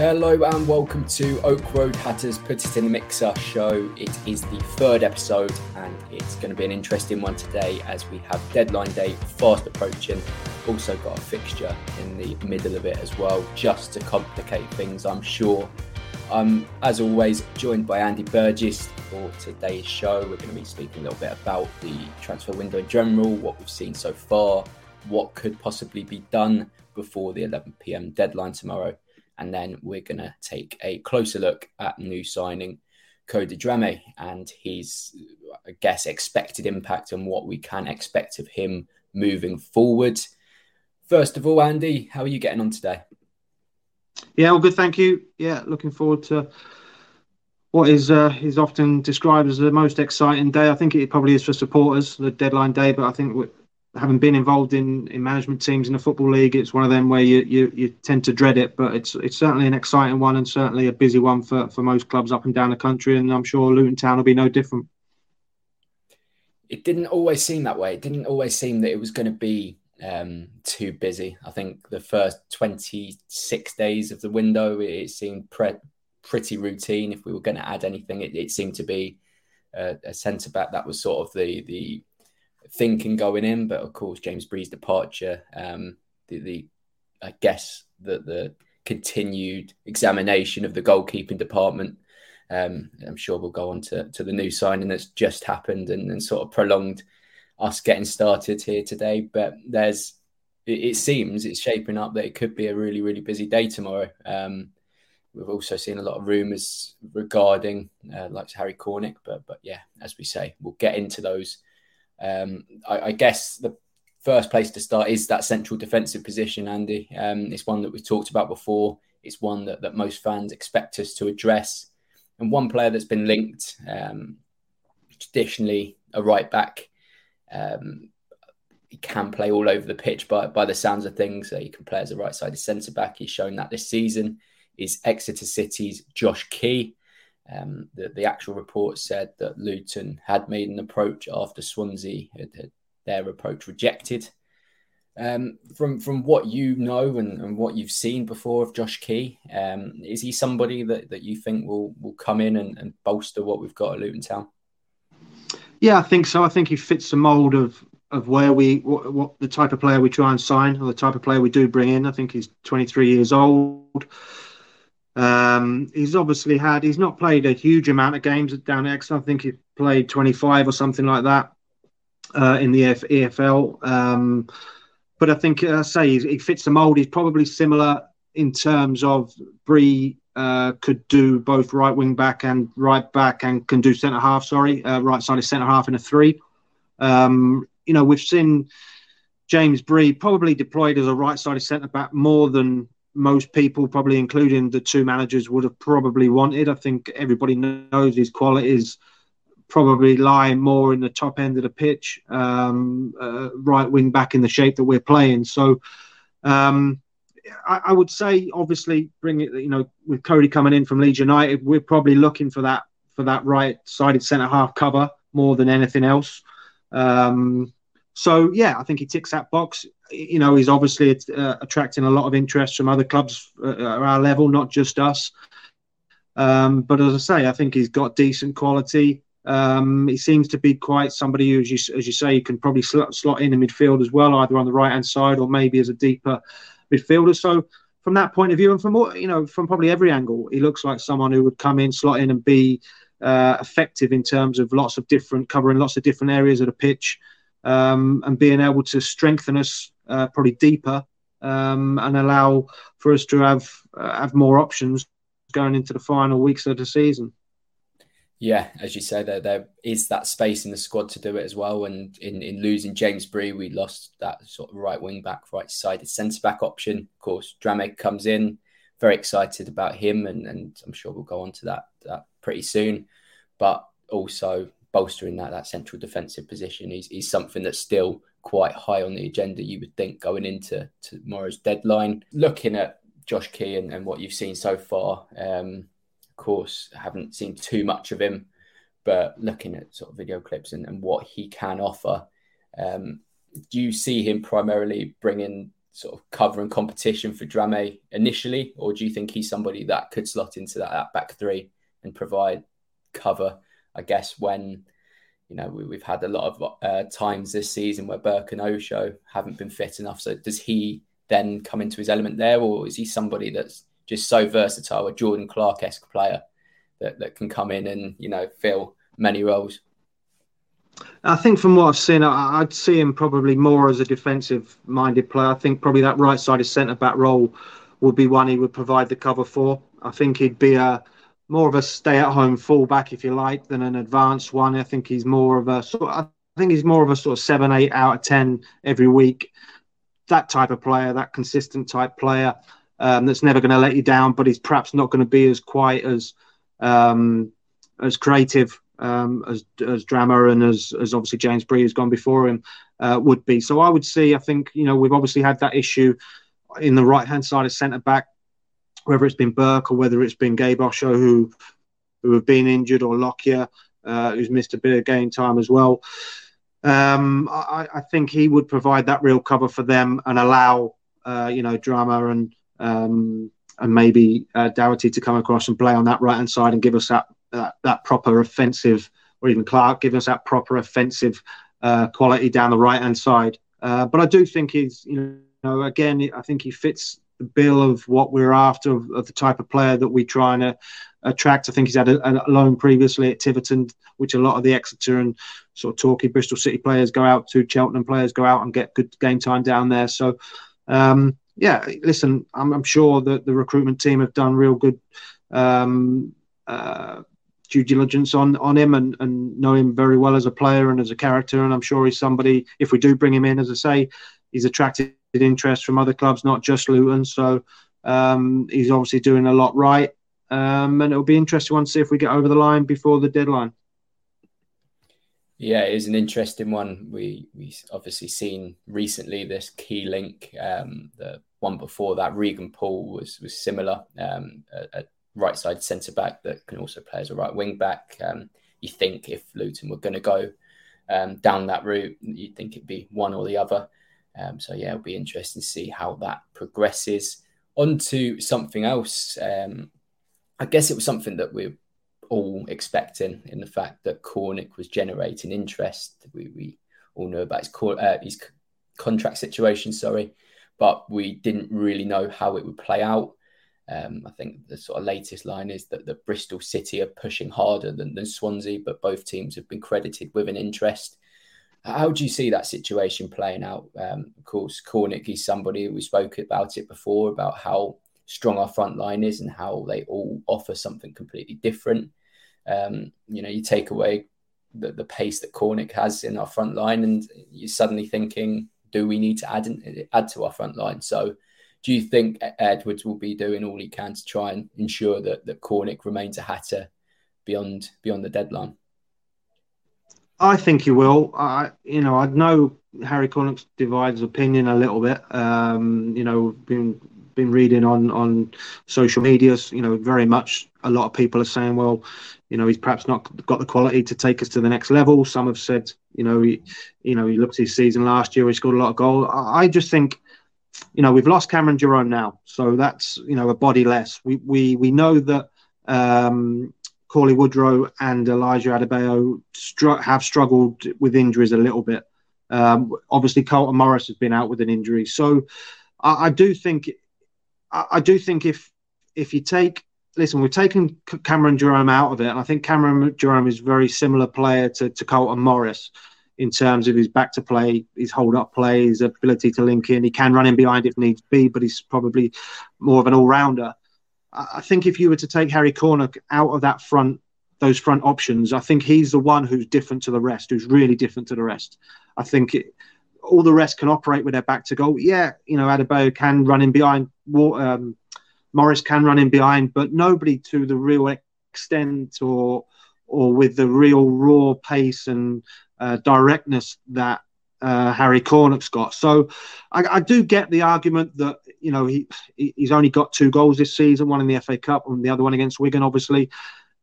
Hello and welcome to Oak Road Hatters Put It In The Mixer show. It is the third episode and it's going to be an interesting one today as we have deadline day fast approaching. Also got a fixture in the middle of it as well, just to complicate things, I'm sure. As always, joined by Andy Burgess for today's show. We're going to be speaking a little bit about the transfer window in general, what we've seen so far, what could possibly be done before the 11 p.m. deadline tomorrow. And then we're going to take a closer look at new signing Cody Drameh and his, I guess, expected impact and what we can expect of him moving forward. First of all, Andy, how are you getting on today? Yeah, well, good, thank you. Yeah, looking forward to what is often described as the most exciting day. I think it probably is for supporters, the deadline day, but I think having been involved in management teams in the Football League, it's one of them where you tend to dread it, but it's certainly an exciting one and certainly a busy one for most clubs up and down the country, and I'm sure Luton Town will be no different. It didn't always seem that way. It didn't always seem that it was going to be too busy. I think the first 26 days of the window, it seemed pretty routine. If we were going to add anything, it seemed to be a centre-back. That was sort of the thinking going in, but of course James Bree's departure, I guess that the continued examination of the goalkeeping department, I'm sure we'll go on to the new signing that's just happened and sort of prolonged us getting started here today. But it seems it's shaping up that it could be a really, really busy day tomorrow. We've also seen a lot of rumours regarding like Harry Cornick, but yeah, as we say, we'll get into those. I guess the first place to start is that central defensive position, Andy. It's one that we've talked about before. It's one that most fans expect us to address. And one player that's been linked, traditionally a right back, he can play all over the pitch by the sounds of things. He can play as a right-sided centre-back. He's shown that this season, is Exeter City's Josh Key. The actual report said that Luton had made an approach after Swansea had their approach rejected. From what you know and what you've seen before of Josh Key, is he somebody that you think will come in and bolster what we've got at Luton Town? Yeah, I think so. I think he fits the mould of where what the type of player we try and sign or the type of player we do bring in. I think he's 23 years old. He's not played a huge amount of games down at Exeter. I think he played 25 or something like that in the EFL. But I think, he fits the mould. He's probably similar in terms of Bree could do both right wing back and right back, and can do centre half, right sided centre half in a three. You know, we've seen James Bree probably deployed as a right sided centre back more than most people, probably including the two managers, would have probably wanted. I think everybody knows his qualities probably lie more in the top end of the pitch, right wing back in the shape that we're playing. So I would say, obviously, bring it. You know, with Cody coming in from Leeds United, we're probably looking for that right-sided centre half cover more than anything else. So yeah, I think he ticks that box. You know, he's obviously attracting a lot of interest from other clubs at our level, not just us. But as I say, I think he's got decent quality. He seems to be quite somebody who, as you say, you can probably slot in midfield as well, either on the right-hand side or maybe as a deeper midfielder. So from that point of view, and from probably every angle, he looks like someone who would come in, slot in, and be effective in terms of covering lots of different areas of the pitch, and being able to strengthen us probably deeper, and allow for us to have more options going into the final weeks of the season. Yeah, as you say, there is that space in the squad to do it as well. And in losing James Bree, we lost that sort of right wing back, right sided centre back option. Of course, Drameh comes in, very excited about him, and I'm sure we'll go on to that pretty soon. But also bolstering that central defensive position is something that's still quite high on the agenda, you would think, going into tomorrow's deadline. Looking at Josh Key and what you've seen so far, course, haven't seen too much of him, but looking at sort of video clips and what he can offer, do you see him primarily bringing sort of cover and competition for Drameh initially, or do you think he's somebody that could slot into that back three and provide cover? I guess when, you know, we've had a lot of times this season where Burke and Osho haven't been fit enough, so does he then come into his element there, or is he somebody that's just so versatile, a Jordan Clark-esque player that can come in and, you know, fill many roles? I think from what I've seen, I'd see him probably more as a defensive-minded player. I think probably that right-sided centre-back role would be one he would provide the cover for. I think he'd be more of a stay-at-home fullback, if you like, than an advanced one. I think he's more of a sort of 7-8 out of 10 every week. That type of player, that consistent type player. That's never going to let you down, but he's perhaps not going to be as quite as creative as Drameh and as obviously James Bree, who's gone before him, would be. So I would see, I think, you know, we've obviously had that issue in the right-hand side of centre-back, whether it's been Burke or whether it's been Gabe Osho, who have been injured, or Lockyer, who's missed a bit of game time as well. I think he would provide that real cover for them and allow, you know, Drameh and maybe Doughty to come across and play on that right-hand side and give us that proper offensive, or even Clark, give us that proper offensive quality down the right-hand side. But I do think he's, you know, again, I think he fits the bill of what we're after, of the type of player that we try and attract. I think he's had a loan previously at Tiverton, which a lot of the Exeter and sort of Torquay, Bristol City players go out to, Cheltenham players go out and get good game time down there. So, yeah, listen, I'm sure that the recruitment team have done real good due diligence on him and know him very well as a player and as a character. And I'm sure he's somebody, if we do bring him in, as I say, he's attracted interest from other clubs, not just Luton. So he's obviously doing a lot right. And it'll be interesting one to see if we get over the line before the deadline. Yeah, it is an interesting one. We obviously seen recently this Key link. The one before that, Regan Paul, was similar. A right side centre back that can also play as a right wing back. You think if Luton were going to go down that route, you'd think it'd be one or the other. So yeah, it'll be interesting to see how that progresses. On to something else. I guess it was something that we're all expecting, in the fact that Cornick was generating interest. We all know about his contract situation, but we didn't really know how it would play out. I think the sort of latest line is that Bristol City are pushing harder than Swansea, but both teams have been credited with an interest. How do you see that situation playing out? Of course, Cornick is somebody, we spoke about it before, about how strong our front line is and how they all offer something completely different. You know, you take away the pace that Cornick has in our front line and you're suddenly thinking, do we need to add to our front line? So do you think Edwards will be doing all he can to try and ensure that Cornick remains a Hatter beyond the deadline? I think he will. I know Harry Cornick divides opinion a little bit. Been reading on social media, very much a lot of people are saying, well, he's perhaps not got the quality to take us to the next level. Some have said, he looked at his season last year, he scored a lot of goals. I just think, we've lost Cameron Jerome now. So that's, a body less. We know that Cawley Woodrow and Elijah Adebayo have struggled with injuries a little bit. Obviously, Carlton Morris has been out with an injury. So I do think if you take, listen, we've taken Cameron Jerome out of it, and I think Cameron Jerome is a very similar player to Carlton Morris in terms of his back to play, his hold up play, his ability to link in. He can run in behind if needs be, but he's probably more of an all rounder. I think if you were to take Harry Cornick out of that front, those front options, I think he's the one who's different to the rest, who's really different to the rest. I think all the rest can operate with their back to goal. Yeah, Adebayo can run in behind, Morris can run in behind, but nobody to the real extent or with the real raw pace and directness that Harry Cornick's got. So I do get the argument that, he's only got 2 goals this season, one in the FA Cup and the other one against Wigan, obviously.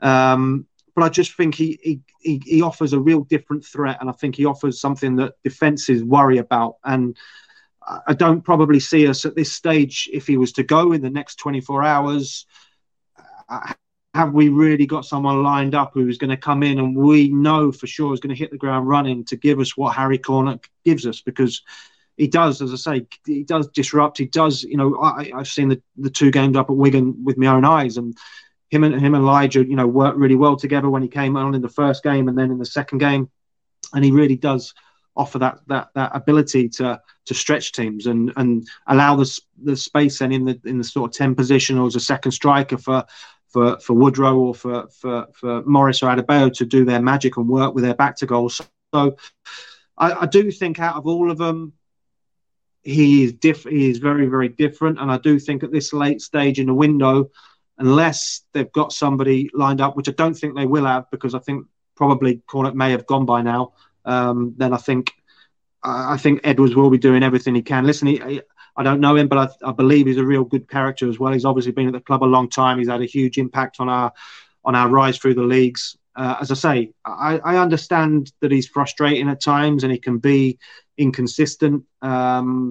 But I just think he offers a real different threat, and I think he offers something that defences worry about. And I don't probably see us at this stage, if he was to go in the next 24 hours, have we really got someone lined up who's going to come in and we know for sure is going to hit the ground running to give us what Harry Cornick gives us? Because he does, as I say, he does disrupt. He does, I've seen the 2 games up at Wigan with my own eyes, and him and Elijah, worked really well together when he came on in the first game and then in the second game. And he really does offer that ability to stretch teams and allow the space then in the sort of 10 position or as a second striker for Woodrow or for Morris or Adebayo to do their magic and work with their back to goals. So I do think out of all of them, he is very, very different. And I do think at this late stage in the window, unless they've got somebody lined up, which I don't think they will have, because I think probably Cornick may have gone by now, then I think Edwards will be doing everything he can. Listen, I don't know him, but I believe he's a real good character as well. He's obviously been at the club a long time. He's had a huge impact on our rise through the leagues. As I say, I understand that he's frustrating at times and he can be inconsistent, but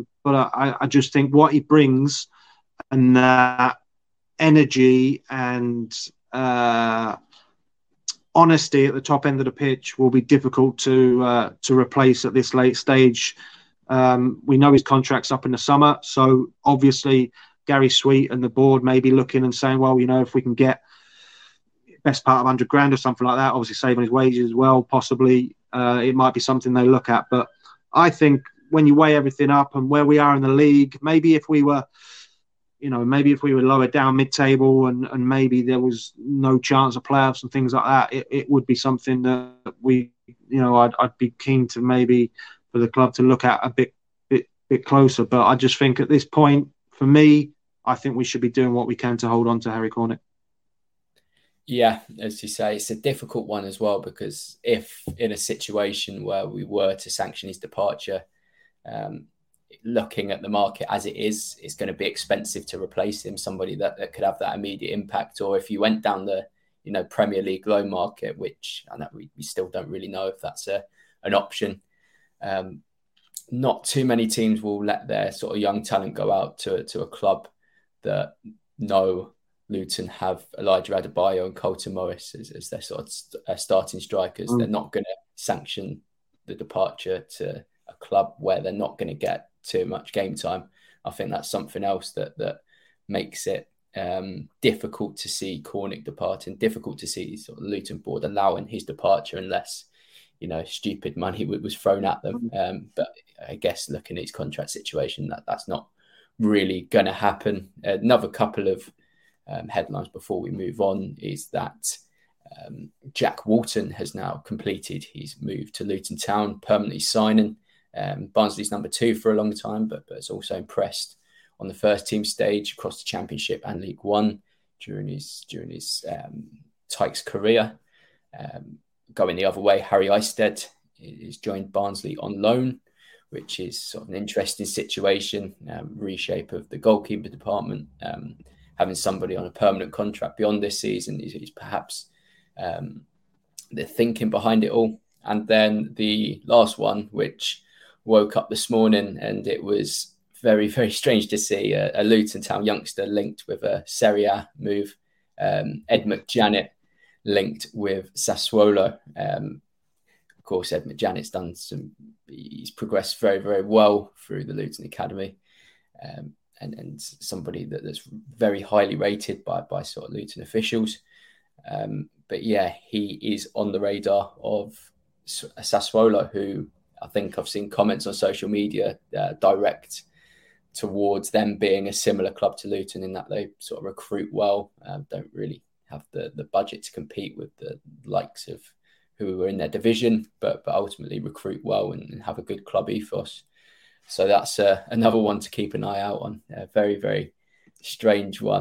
I just think what he brings and that energy and honesty at the top end of the pitch will be difficult to replace at this late stage. We know his contract's up in the summer, so obviously Gary Sweet and the board may be looking and saying, well, if we can get best part of 100 grand or something like that, obviously saving his wages as well, possibly it might be something they look at. But I think when you weigh everything up and where we are in the league, maybe if we were lower down mid-table and maybe there was no chance of playoffs and things like that, it would be something that we, I'd be keen to maybe for the club to look at a bit closer. But I just think at this point, for me, I think we should be doing what we can to hold on to Harry Cornick. Yeah, as you say, it's a difficult one as well, because if in a situation where we were to sanction his departure, looking at the market as it is, it's going to be expensive to replace him, somebody that could have that immediate impact. Or if you went down the Premier League loan market, which I know we still don't really know if that's an option. Not too many teams will let their sort of young talent go out to a club that know Luton have Elijah Adebayo and Carlton Morris as their sort of starting strikers. They're not going to sanction the departure to a club where they're not going to get too much game time. I think that's something else that makes it difficult to see Cornick departing, difficult to see sort of Luton board allowing his departure unless stupid money was thrown at them. But I guess looking at his contract situation, that's not really going to happen. Another couple of headlines before we move on is that Jack Walton has now completed his move to Luton Town, permanently signing. Barnsley's number two for a long time, but has also impressed on the first team stage across the Championship and League One during his Tykes career. Going the other way, Harry Eistedd is joined Barnsley on loan, which is sort of an interesting situation, reshape of the goalkeeper department. Having somebody on a permanent contract beyond this season is perhaps the thinking behind it all. And then the last one, which woke up this morning, and it was very, very strange to see a Luton Town youngster linked with a Serie A move. Ed McJanet linked with Sassuolo. Of course, Ed McJanet's he's progressed very, very well through the Luton Academy, and somebody that's very highly rated by sort of Luton officials. But yeah, he is on the radar of Sassuolo, who I think I've seen comments on social media direct towards them being a similar club to Luton in that they sort of recruit well, don't really have the budget to compete with the likes of who were in their division, but ultimately recruit well and have a good club ethos. So that's another one to keep an eye out on. A very, very strange one.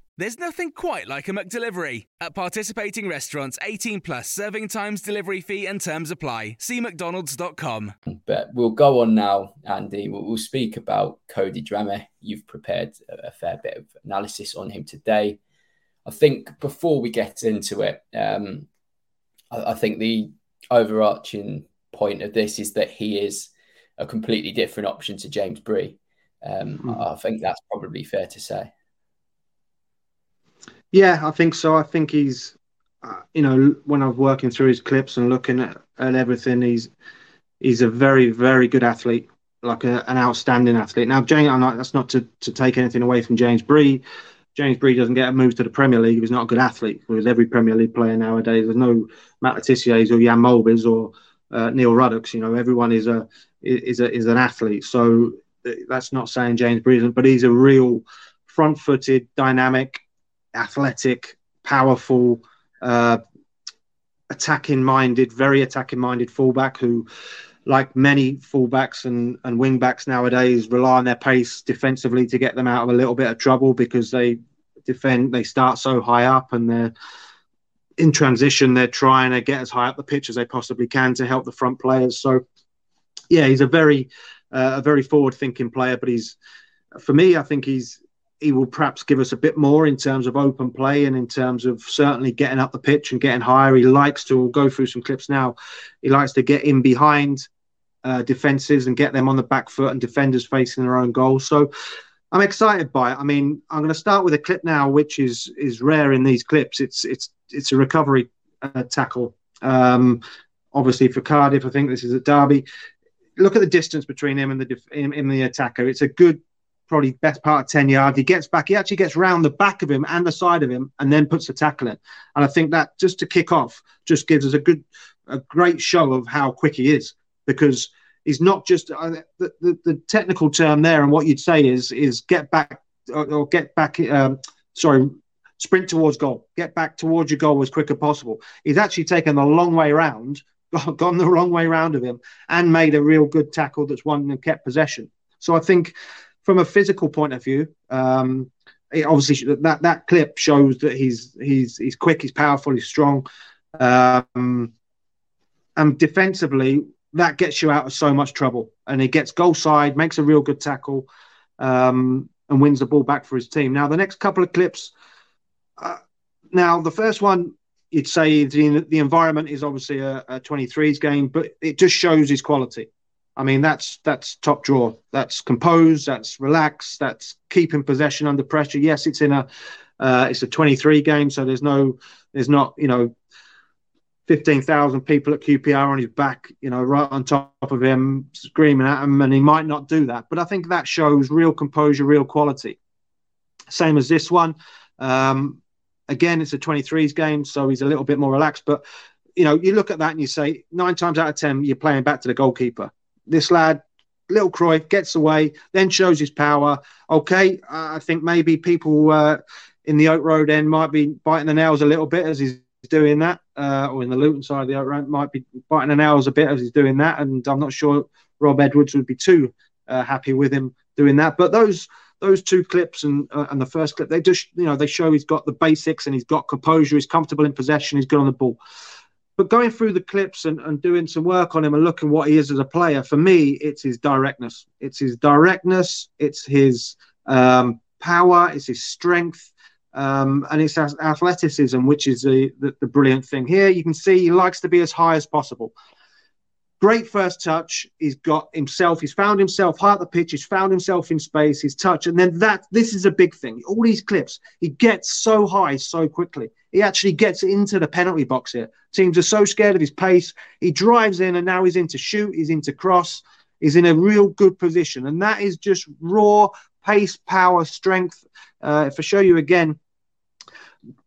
There's nothing quite like a McDelivery. At participating restaurants, 18 plus serving times, delivery fee and terms apply. See mcdonalds.com. But we'll go on now, Andy. We'll speak about Cody Drameh. You've prepared a fair bit of analysis on him today. I think before we get into it, I think the overarching point of this is that he is a completely different option to James Bree. I think that's probably fair to say. Yeah, I think so. I think he's, when I'm working through his clips and looking at everything, he's a very, very good athlete, like an outstanding athlete. Now, that's not to take anything away from James Bree. James Bree doesn't get a move to the Premier League. He's not a good athlete. With every Premier League player nowadays, there's no Matt Letizier's or Jan Mulby's or Neil Ruddock's. Everyone is an athlete. So that's not saying James Bree isn't, but he's a real front-footed, dynamic, athletic, powerful, very attacking-minded fullback who, like many fullbacks and wingbacks nowadays, rely on their pace defensively to get them out of a little bit of trouble because they start so high up and they're in transition. They're trying to get as high up the pitch as they possibly can to help the front players. So, yeah, he's a very forward-thinking player, but he will perhaps give us a bit more in terms of open play and in terms of certainly getting up the pitch and getting higher. He likes to, we'll go through some clips now, he likes to get in behind defences and get them on the back foot and defenders facing their own goal. So I'm excited by it. I mean, I'm going to start with a clip now, which is rare in these clips. It's a recovery tackle. Obviously for Cardiff, I think this is at Derby. Look at the distance between him and the attacker. It's a good, probably best part of 10 yards. He gets back. He actually gets round the back of him and the side of him and then puts the tackle in. And I think that just to kick off just gives us a great show of how quick he is, because he's not just the technical term there. And what you'd say is get back or get back. Sprint towards goal, get back towards your goal as quick as possible. He's actually taken the long way round, gone the wrong way round of him and made a real good tackle that's won and kept possession. So I think, from a physical point of view, it obviously that clip shows that he's quick, he's powerful, he's strong, and defensively that gets you out of so much trouble. And he gets goal side, makes a real good tackle, and wins the ball back for his team. Now the next couple of clips. Now the first one, you'd say the environment is obviously a 23s game, but it just shows his quality. I mean, that's top drawer. That's composed. That's relaxed. That's keeping possession under pressure. Yes, it's in a 23 game, so there's not 15,000 people at QPR on his back, right on top of him, screaming at him, and he might not do that. But I think that shows real composure, real quality. Same as this one. Again, it's a 23s game, so he's a little bit more relaxed. But, you look at that and you say 9 times out of 10, you're playing back to the goalkeeper. This lad, little Cruyff, gets away, then shows his power. Okay, I think maybe people in the Oak Road end might be biting the nails a little bit as he's doing that, or in the Luton side of the Oak Road might be biting the nails a bit as he's doing that. And I'm not sure Rob Edwards would be too happy with him doing that. But those two clips and the first clip, they just, they show he's got the basics and he's got composure, he's comfortable in possession, he's good on the ball. But going through the clips and doing some work on him and looking what he is as a player, for me, it's his directness. It's his directness, it's his power, it's his strength, and it's athleticism, which is the brilliant thing. Here you can see he likes to be as high as possible. Great first touch. He's got himself. He's found himself high at the pitch. He's found himself in space. His touch. And then this is a big thing. All these clips, he gets so high so quickly. He actually gets into the penalty box here. Teams are so scared of his pace. He drives in and now he's into shoot. He's into cross. He's in a real good position. And that is just raw pace, power, strength. If I show you again,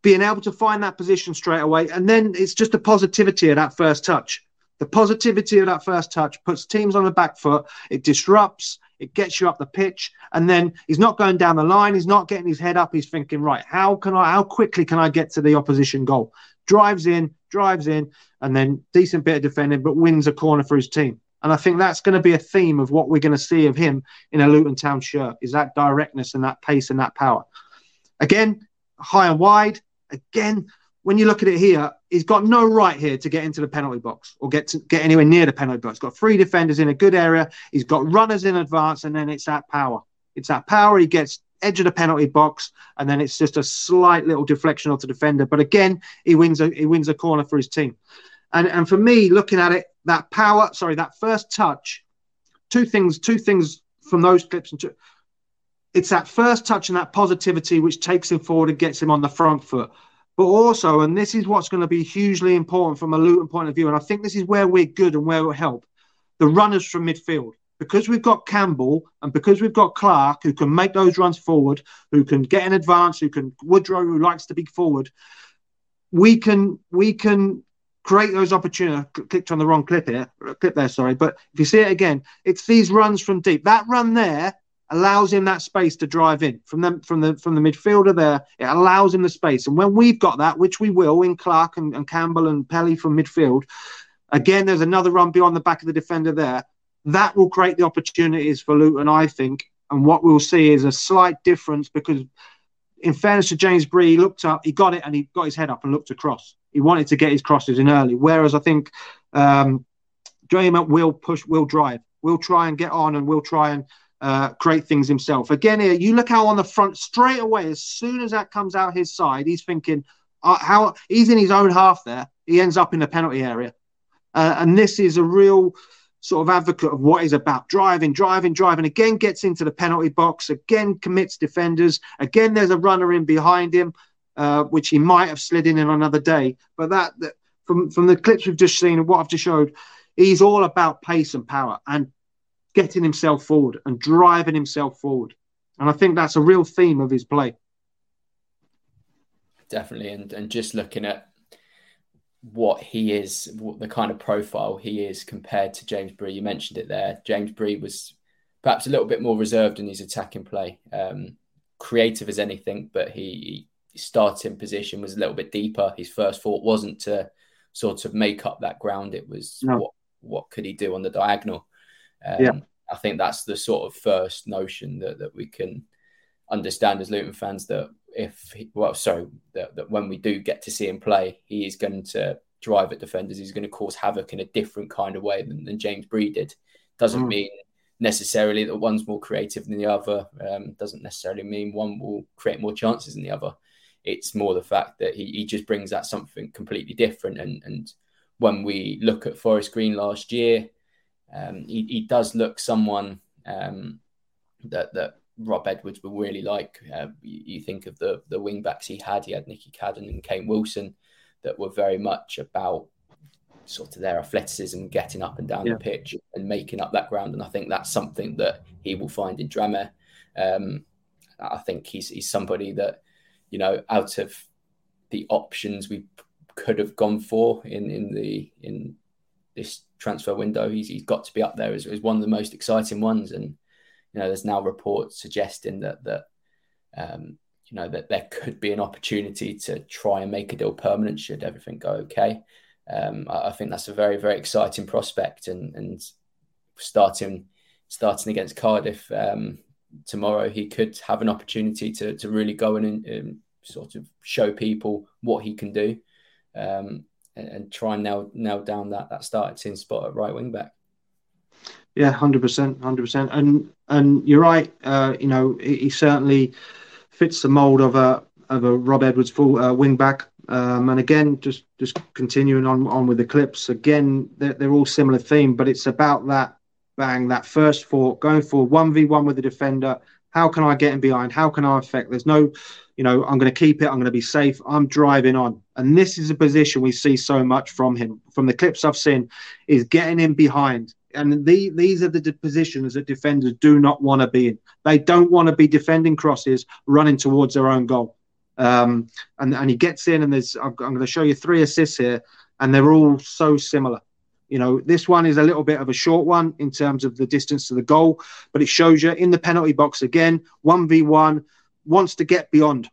being able to find that position straight away. And then it's just the positivity of that first touch. The positivity of that first touch puts teams on the back foot. It disrupts. It gets you up the pitch. And then he's not going down the line. He's not getting his head up. He's thinking, right, how quickly can I get to the opposition goal? Drives in, and then decent bit of defending, but wins a corner for his team. And I think that's going to be a theme of what we're going to see of him in a Luton Town shirt, is that directness and that pace and that power. Again, high and wide. Again, when you look at it here, he's got no right here to get into the penalty box or get anywhere near the penalty box. He's got 3 defenders in a good area. He's got runners in advance, and then it's that power. He gets edge of the penalty box, and then it's just a slight little deflection off the defender. But again, he wins a corner for his team. And for me, looking at it, that first touch, two things from those clips. It's that first touch and that positivity which takes him forward and gets him on the front foot. But also, and this is what's going to be hugely important from a Luton point of view, and I think this is where we're good and where we'll help, the runners from midfield. Because we've got Campbell and because we've got Clark, who can make those runs forward, who can get in advance, Woodrow, who likes to be forward, we can create those opportunities. Clicked on the wrong clip there, but if you see it again, it's these runs from deep. That run there allows him that space to drive in from the midfielder there. It allows him the space, and when we've got that, which we will in Clark and Campbell and Pelly from midfield, again there's another run beyond the back of the defender there. That will create the opportunities for Luton, I think. And what we'll see is a slight difference because, in fairness to James Bree, he looked up, he got it, and he got his head up and looked across. He wanted to get his crosses in early, whereas I think Drameh will push, will drive, will try and get on, and will try and create things himself. Again, here you look how on the front straight away, as soon as that comes out his side, he's thinking how he's in his own half there. He ends up in the penalty area, and this is a real sort of advocate of what he's about. Driving. Again, gets into the penalty box. Again, commits defenders. Again, there's a runner in behind him, which he might have slid in on another day. But that from the clips we've just seen and what I've just showed, he's all about pace and power and getting himself forward and driving himself forward. And I think that's a real theme of his play. Definitely. And just looking at what he is, what the kind of profile he is compared to James Bree. You mentioned it there. James Bree was perhaps a little bit more reserved in his attacking play. Creative as anything, but his starting position was a little bit deeper. His first thought wasn't to sort of make up that ground. It was what could he do on the diagonal? I think that's the sort of first notion that we can understand as Luton fans that that when we do get to see him play, he is going to drive at defenders. He's going to cause havoc in a different kind of way than James Bree did. Doesn't mean necessarily that one's more creative than the other. Doesn't necessarily mean one will create more chances than the other. It's more the fact that he just brings out something completely different. And when we look at Forest Green last year, he does look someone that Rob Edwards would really like. You think of the wing backs he had Nicky Cadden and Kane Wilson, that were very much about sort of their athleticism, getting up and down the pitch and making up that ground. And I think that's something that he will find in Drameh. I think he's somebody that, you know, out of the options we could have gone for in this transfer window, he's got to be up there as one of the most exciting ones. And you know, there's now reports suggesting that you know, that there could be an opportunity to try and make a deal permanent should everything go okay. I think that's a very, very exciting prospect. And starting against Cardiff tomorrow, he could have an opportunity to really go in and sort of show people what he can do, and try and nail down that starting team spot at right wing back. Yeah, 100%. And you're right. You know, he certainly fits the mould of a Rob Edwards full wing back. And again, just continuing on with the clips. Again, they're all similar theme, but it's about that bang, that first thought, going for 1v1 with the defender. How can I get in behind? How can I affect? There's no, you know, I'm going to keep it. I'm going to be safe. I'm driving on. And this is a position we see so much from him. From the clips I've seen, is getting in behind. And these are the positions that defenders do not want to be in. They don't want to be defending crosses, running towards their own goal. And he gets in, and I'm going to show you 3 assists here, and they're all so similar. You know, this one is a little bit of a short one in terms of the distance to the goal, but it shows you in the penalty box again, 1v1, wants to get behind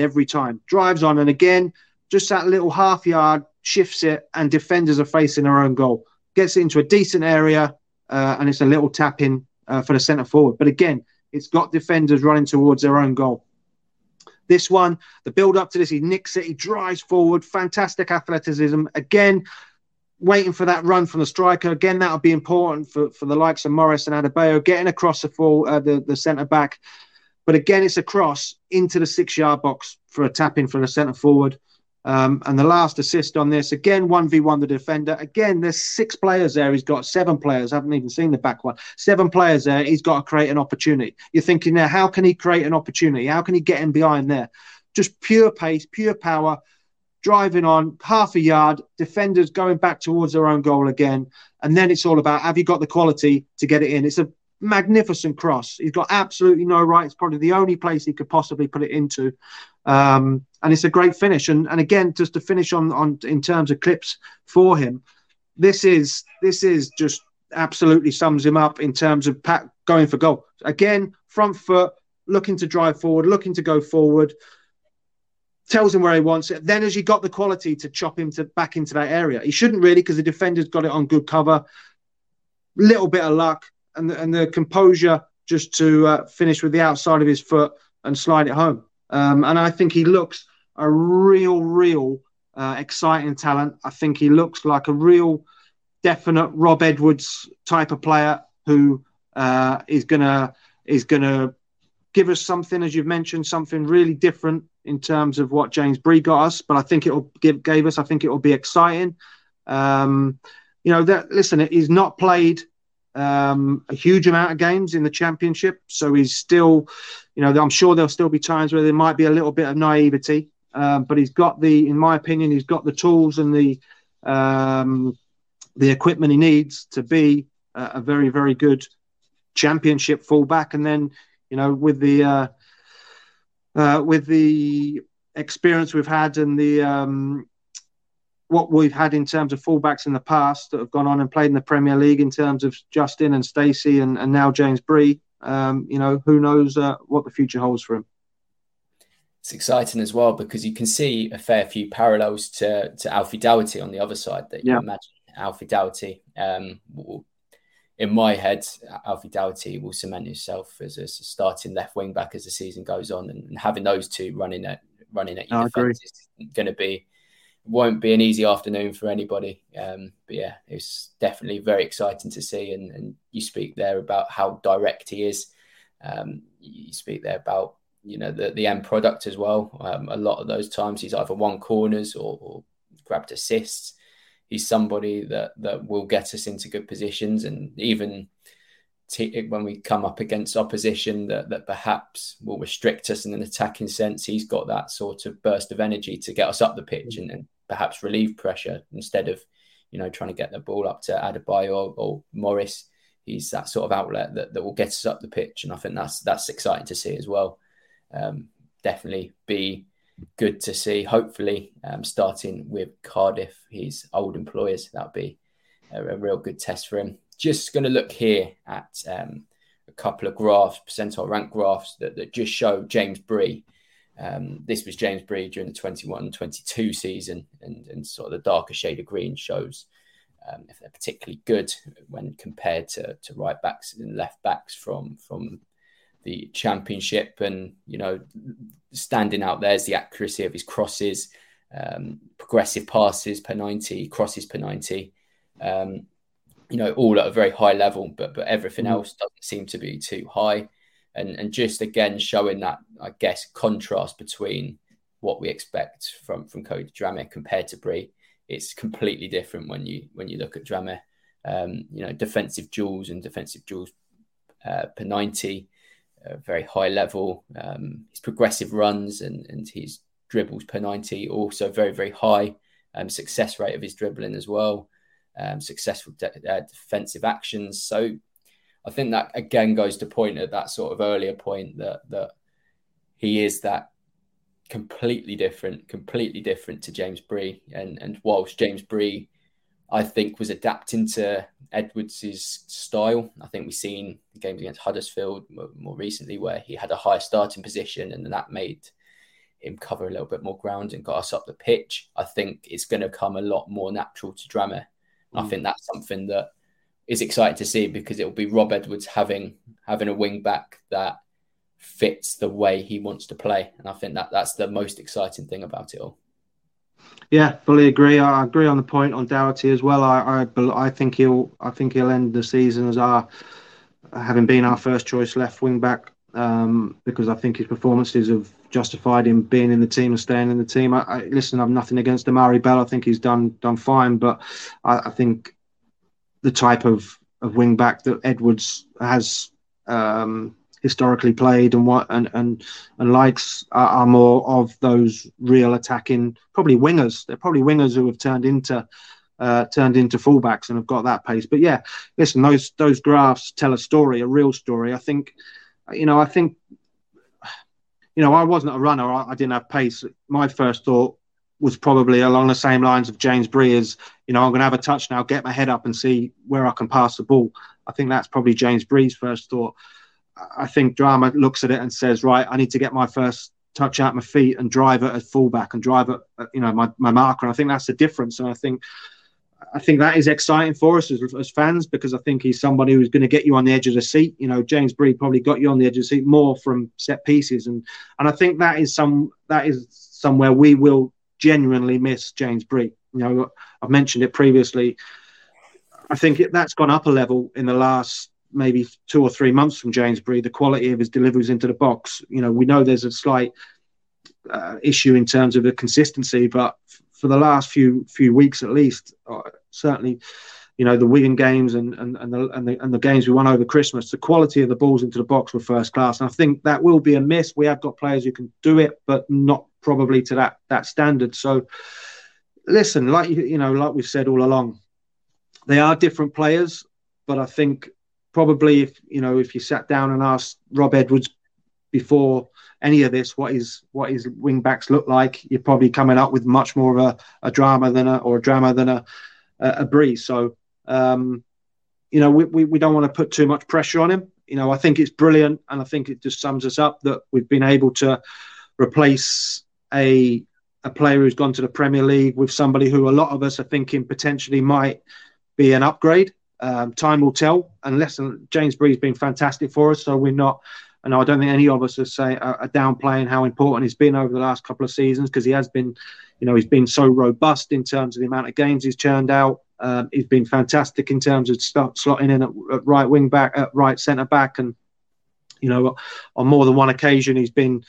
every time, drives on, and again, just that little half yard, shifts it, and defenders are facing their own goal. Gets it into a decent area, and it's a little tap in for the centre forward. But again, it's got defenders running towards their own goal. This one, the build up to this, he nicks it, he drives forward, fantastic athleticism. Again, waiting for that run from the striker. Again, that'll be important for the likes of Morris and Adebayo, getting across the centre back. But again, it's a cross into the 6-yard box for a tap in for the centre forward. And the last assist on this, again, 1v1 the defender. Again, there's 6 players there. He's got 7 players. I haven't even seen the back one. 7 players there. He's got to create an opportunity. You're thinking now, how can he create an opportunity? How can he get in behind there? Just pure pace, pure power, driving on, half a yard, defenders going back towards their own goal again. And then it's all about, have you got the quality to get it in? It's a magnificent cross. He's got absolutely no right. It's probably the only place he could possibly put it into. And it's a great finish. And again, just to finish on in terms of clips for him, this is just absolutely sums him up in terms of going for goal. Again, front foot, looking to drive forward, looking to go forward, tells him where he wants it. Then has he got the quality to chop him back into that area? He shouldn't really, because the defender's got it on good cover. Little bit of luck and the composure just to finish with the outside of his foot and slide it home. And I think he looks a real exciting talent. I think he looks like a real definite Rob Edwards type of player who is gonna give us something, as you've mentioned, something really different in terms of what James Bree got us. But I think I think it will be exciting. You know, he's not played a huge amount of games in the Championship, so he's still, you know, I'm sure there'll still be times where there might be a little bit of naivety, but he's got in my opinion, he's got the tools and the equipment he needs to be a very, very good Championship fullback. And then, you know, with the experience we've had and the what we've had in terms of fullbacks in the past that have gone on and played in the Premier League, in terms of Justin and Stacey and now James Bree, you know, who knows what the future holds for him. It's exciting as well, because you can see a fair few parallels to Alfie Doughty on the other side. That you imagine Alfie Doughty in my head, Alfie Doughty will cement himself as a starting left wing back as the season goes on, and having those two running at your defence is going to be won't be an easy afternoon for anybody. But yeah, it's definitely very exciting to see. And you speak there about how direct he is. You speak there about the end product as well. A lot of those times he's either won corners or grabbed assists. He's somebody that will get us into good positions, and even when we come up against opposition that perhaps will restrict us in an attacking sense, he's got that sort of burst of energy to get us up the pitch and perhaps relieve pressure instead of trying to get the ball up to Adebayo or Morris. He's that sort of outlet that will get us up the pitch, and I think that's exciting to see as well. Definitely be good to see. Hopefully, starting with Cardiff, his old employers, that'll be a real good test for him. Just going to look here at a couple of graphs, percentile rank graphs that just show James Bree. This was James Bree during the 21-22 season, and sort of the darker shade of green shows if they're particularly good when compared to right backs and left backs from the Championship. And standing out there is the accuracy of his crosses, progressive passes per 90, crosses per 90, all at a very high level, but everything else doesn't seem to be too high, and just again showing that, I guess, contrast between what we expect from Cody Drameh compared to Bree. It's completely different when you look at Drameh. Defensive duels per 90, very high level. His progressive runs and his dribbles per 90 also very, very high. Success rate of his dribbling as well. Successful defensive actions. So I think that again goes to point at that sort of earlier point that he is that completely different to James Bree. And whilst James Bree, I think, was adapting to Edwards' style, I think we've seen games against Huddersfield more recently where he had a high starting position, and that made him cover a little bit more ground and got us up the pitch. I think it's going to come a lot more natural to Drameh. I think that's something that is exciting to see, because it will be Rob Edwards having a wing back that fits the way he wants to play. And I think that's the most exciting thing about it all. Yeah, fully agree. I agree on the point on Doughty as well. I think he'll end the season as having been our first choice left wing back, because I think his performances have justified him being in the team and staying in the team. I've nothing against Amari Bell. I think he's done fine, but I think the type of wing back that Edwards has historically played and likes are more of those real attacking, probably wingers. They're probably wingers who have turned into fullbacks and have got that pace. But yeah, listen, those graphs tell a story, a real story. I think I wasn't a runner. I didn't have pace. My first thought was probably along the same lines of James Bree is, I'm going to have a touch now, get my head up and see where I can pass the ball. I think that's probably James Bree's first thought. I think Drameh looks at it and says, right, I need to get my first touch out my feet and drive it at fullback and drive it, my marker. And I think that's the difference. And I think that is exciting for us as fans, because I think he's somebody who's going to get you on the edge of the seat. James Bree probably got you on the edge of the seat more from set pieces, and I think that is somewhere we will genuinely miss James Bree. I've mentioned it previously. I think that's gone up a level in the last maybe 2 or 3 months from James Bree. The quality of his deliveries into the box. We know there's a slight issue in terms of the consistency, but for the last few weeks at least, certainly, the Wigan games and the games we won over Christmas, the quality of the balls into the box were first class. And I think that will be a miss. We have got players who can do it, but not probably to that standard. So, listen, like we've said all along, they are different players. But I think probably if you sat down and asked Rob Edwards before any of this, what his wing backs look like, you're probably coming up with much more of a Drameh than a Bree. So, we don't want to put too much pressure on him. I think it's brilliant, and I think it just sums us up that we've been able to replace a player who's gone to the Premier League with somebody who a lot of us are thinking potentially might be an upgrade. Time will tell. Unless James Bree's been fantastic for us, so we're not. And I don't think any of us would say are downplaying how important he's been over the last couple of seasons, because he has been, you know, he's been so robust in terms of the amount of games he's churned out. He's been fantastic in terms of slotting in at right wing back, at right centre back, and you know, on more than one occasion he's been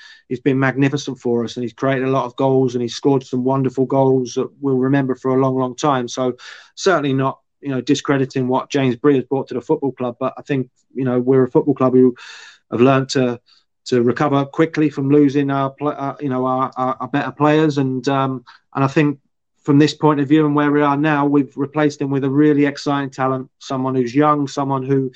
magnificent for us, and he's created a lot of goals, and he's scored some wonderful goals that we'll remember for a long, long time. So certainly not, you know, discrediting what James Bree has brought to the football club, but I think, you know, we're a football club who have learned to recover quickly from losing our better players, and I think from this point of view and where we are now, we've replaced him with a really exciting talent, someone who's young, someone who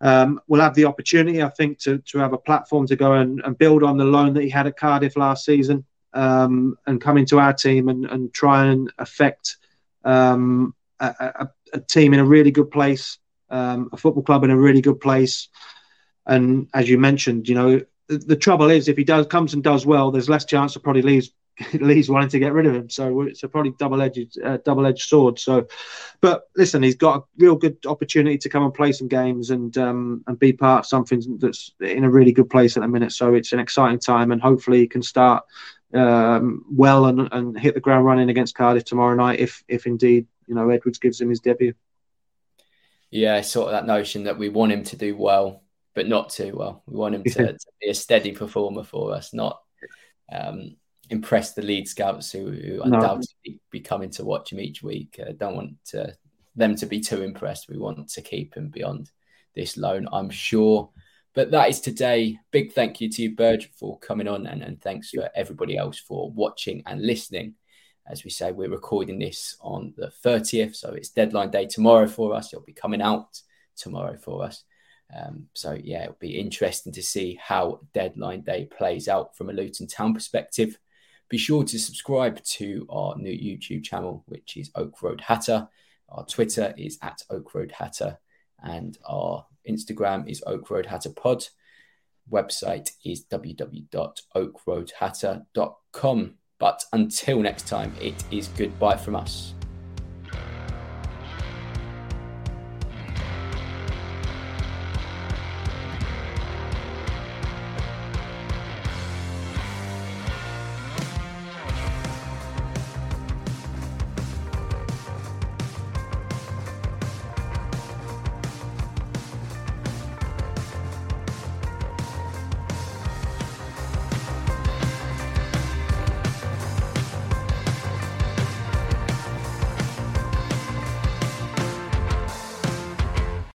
will have the opportunity, I think, to have a platform to go and build on the loan that he had at Cardiff last season, and come into our team and try and affect a team in a really good place, a football club in a really good place. And as you mentioned, you know, the trouble is if he comes and does well, there's less chance of probably Leeds wanting to get rid of him. So it's a probably double-edged sword. So, but listen, he's got a real good opportunity to come and play some games and be part of something that's in a really good place at the minute. So it's an exciting time, and hopefully he can start well and hit the ground running against Cardiff tomorrow night, if indeed, you know, Edwards gives him his debut. Yeah, sort of that notion that we want him to do well, but not too well. We want him to be a steady performer for us, not impress the lead scouts who undoubtedly be coming to watch him each week. Don't want them to be too impressed. We want to keep him beyond this loan, I'm sure. But that is today. Big thank you to you, Burge, for coming on, and thanks for everybody else for watching and listening. As we say, we're recording this on the 30th, so it's deadline day tomorrow for us. It'll be coming out tomorrow for us. So, yeah, it'll be interesting to see how deadline day plays out from a Luton Town perspective. Be sure to subscribe to our new YouTube channel, which is Oak Road Hatter. Our Twitter is at Oak Road Hatter, and our Instagram is Oak Road Hatter Pod. Website is www.oakroadhatter.com. But until next time, it is goodbye from us.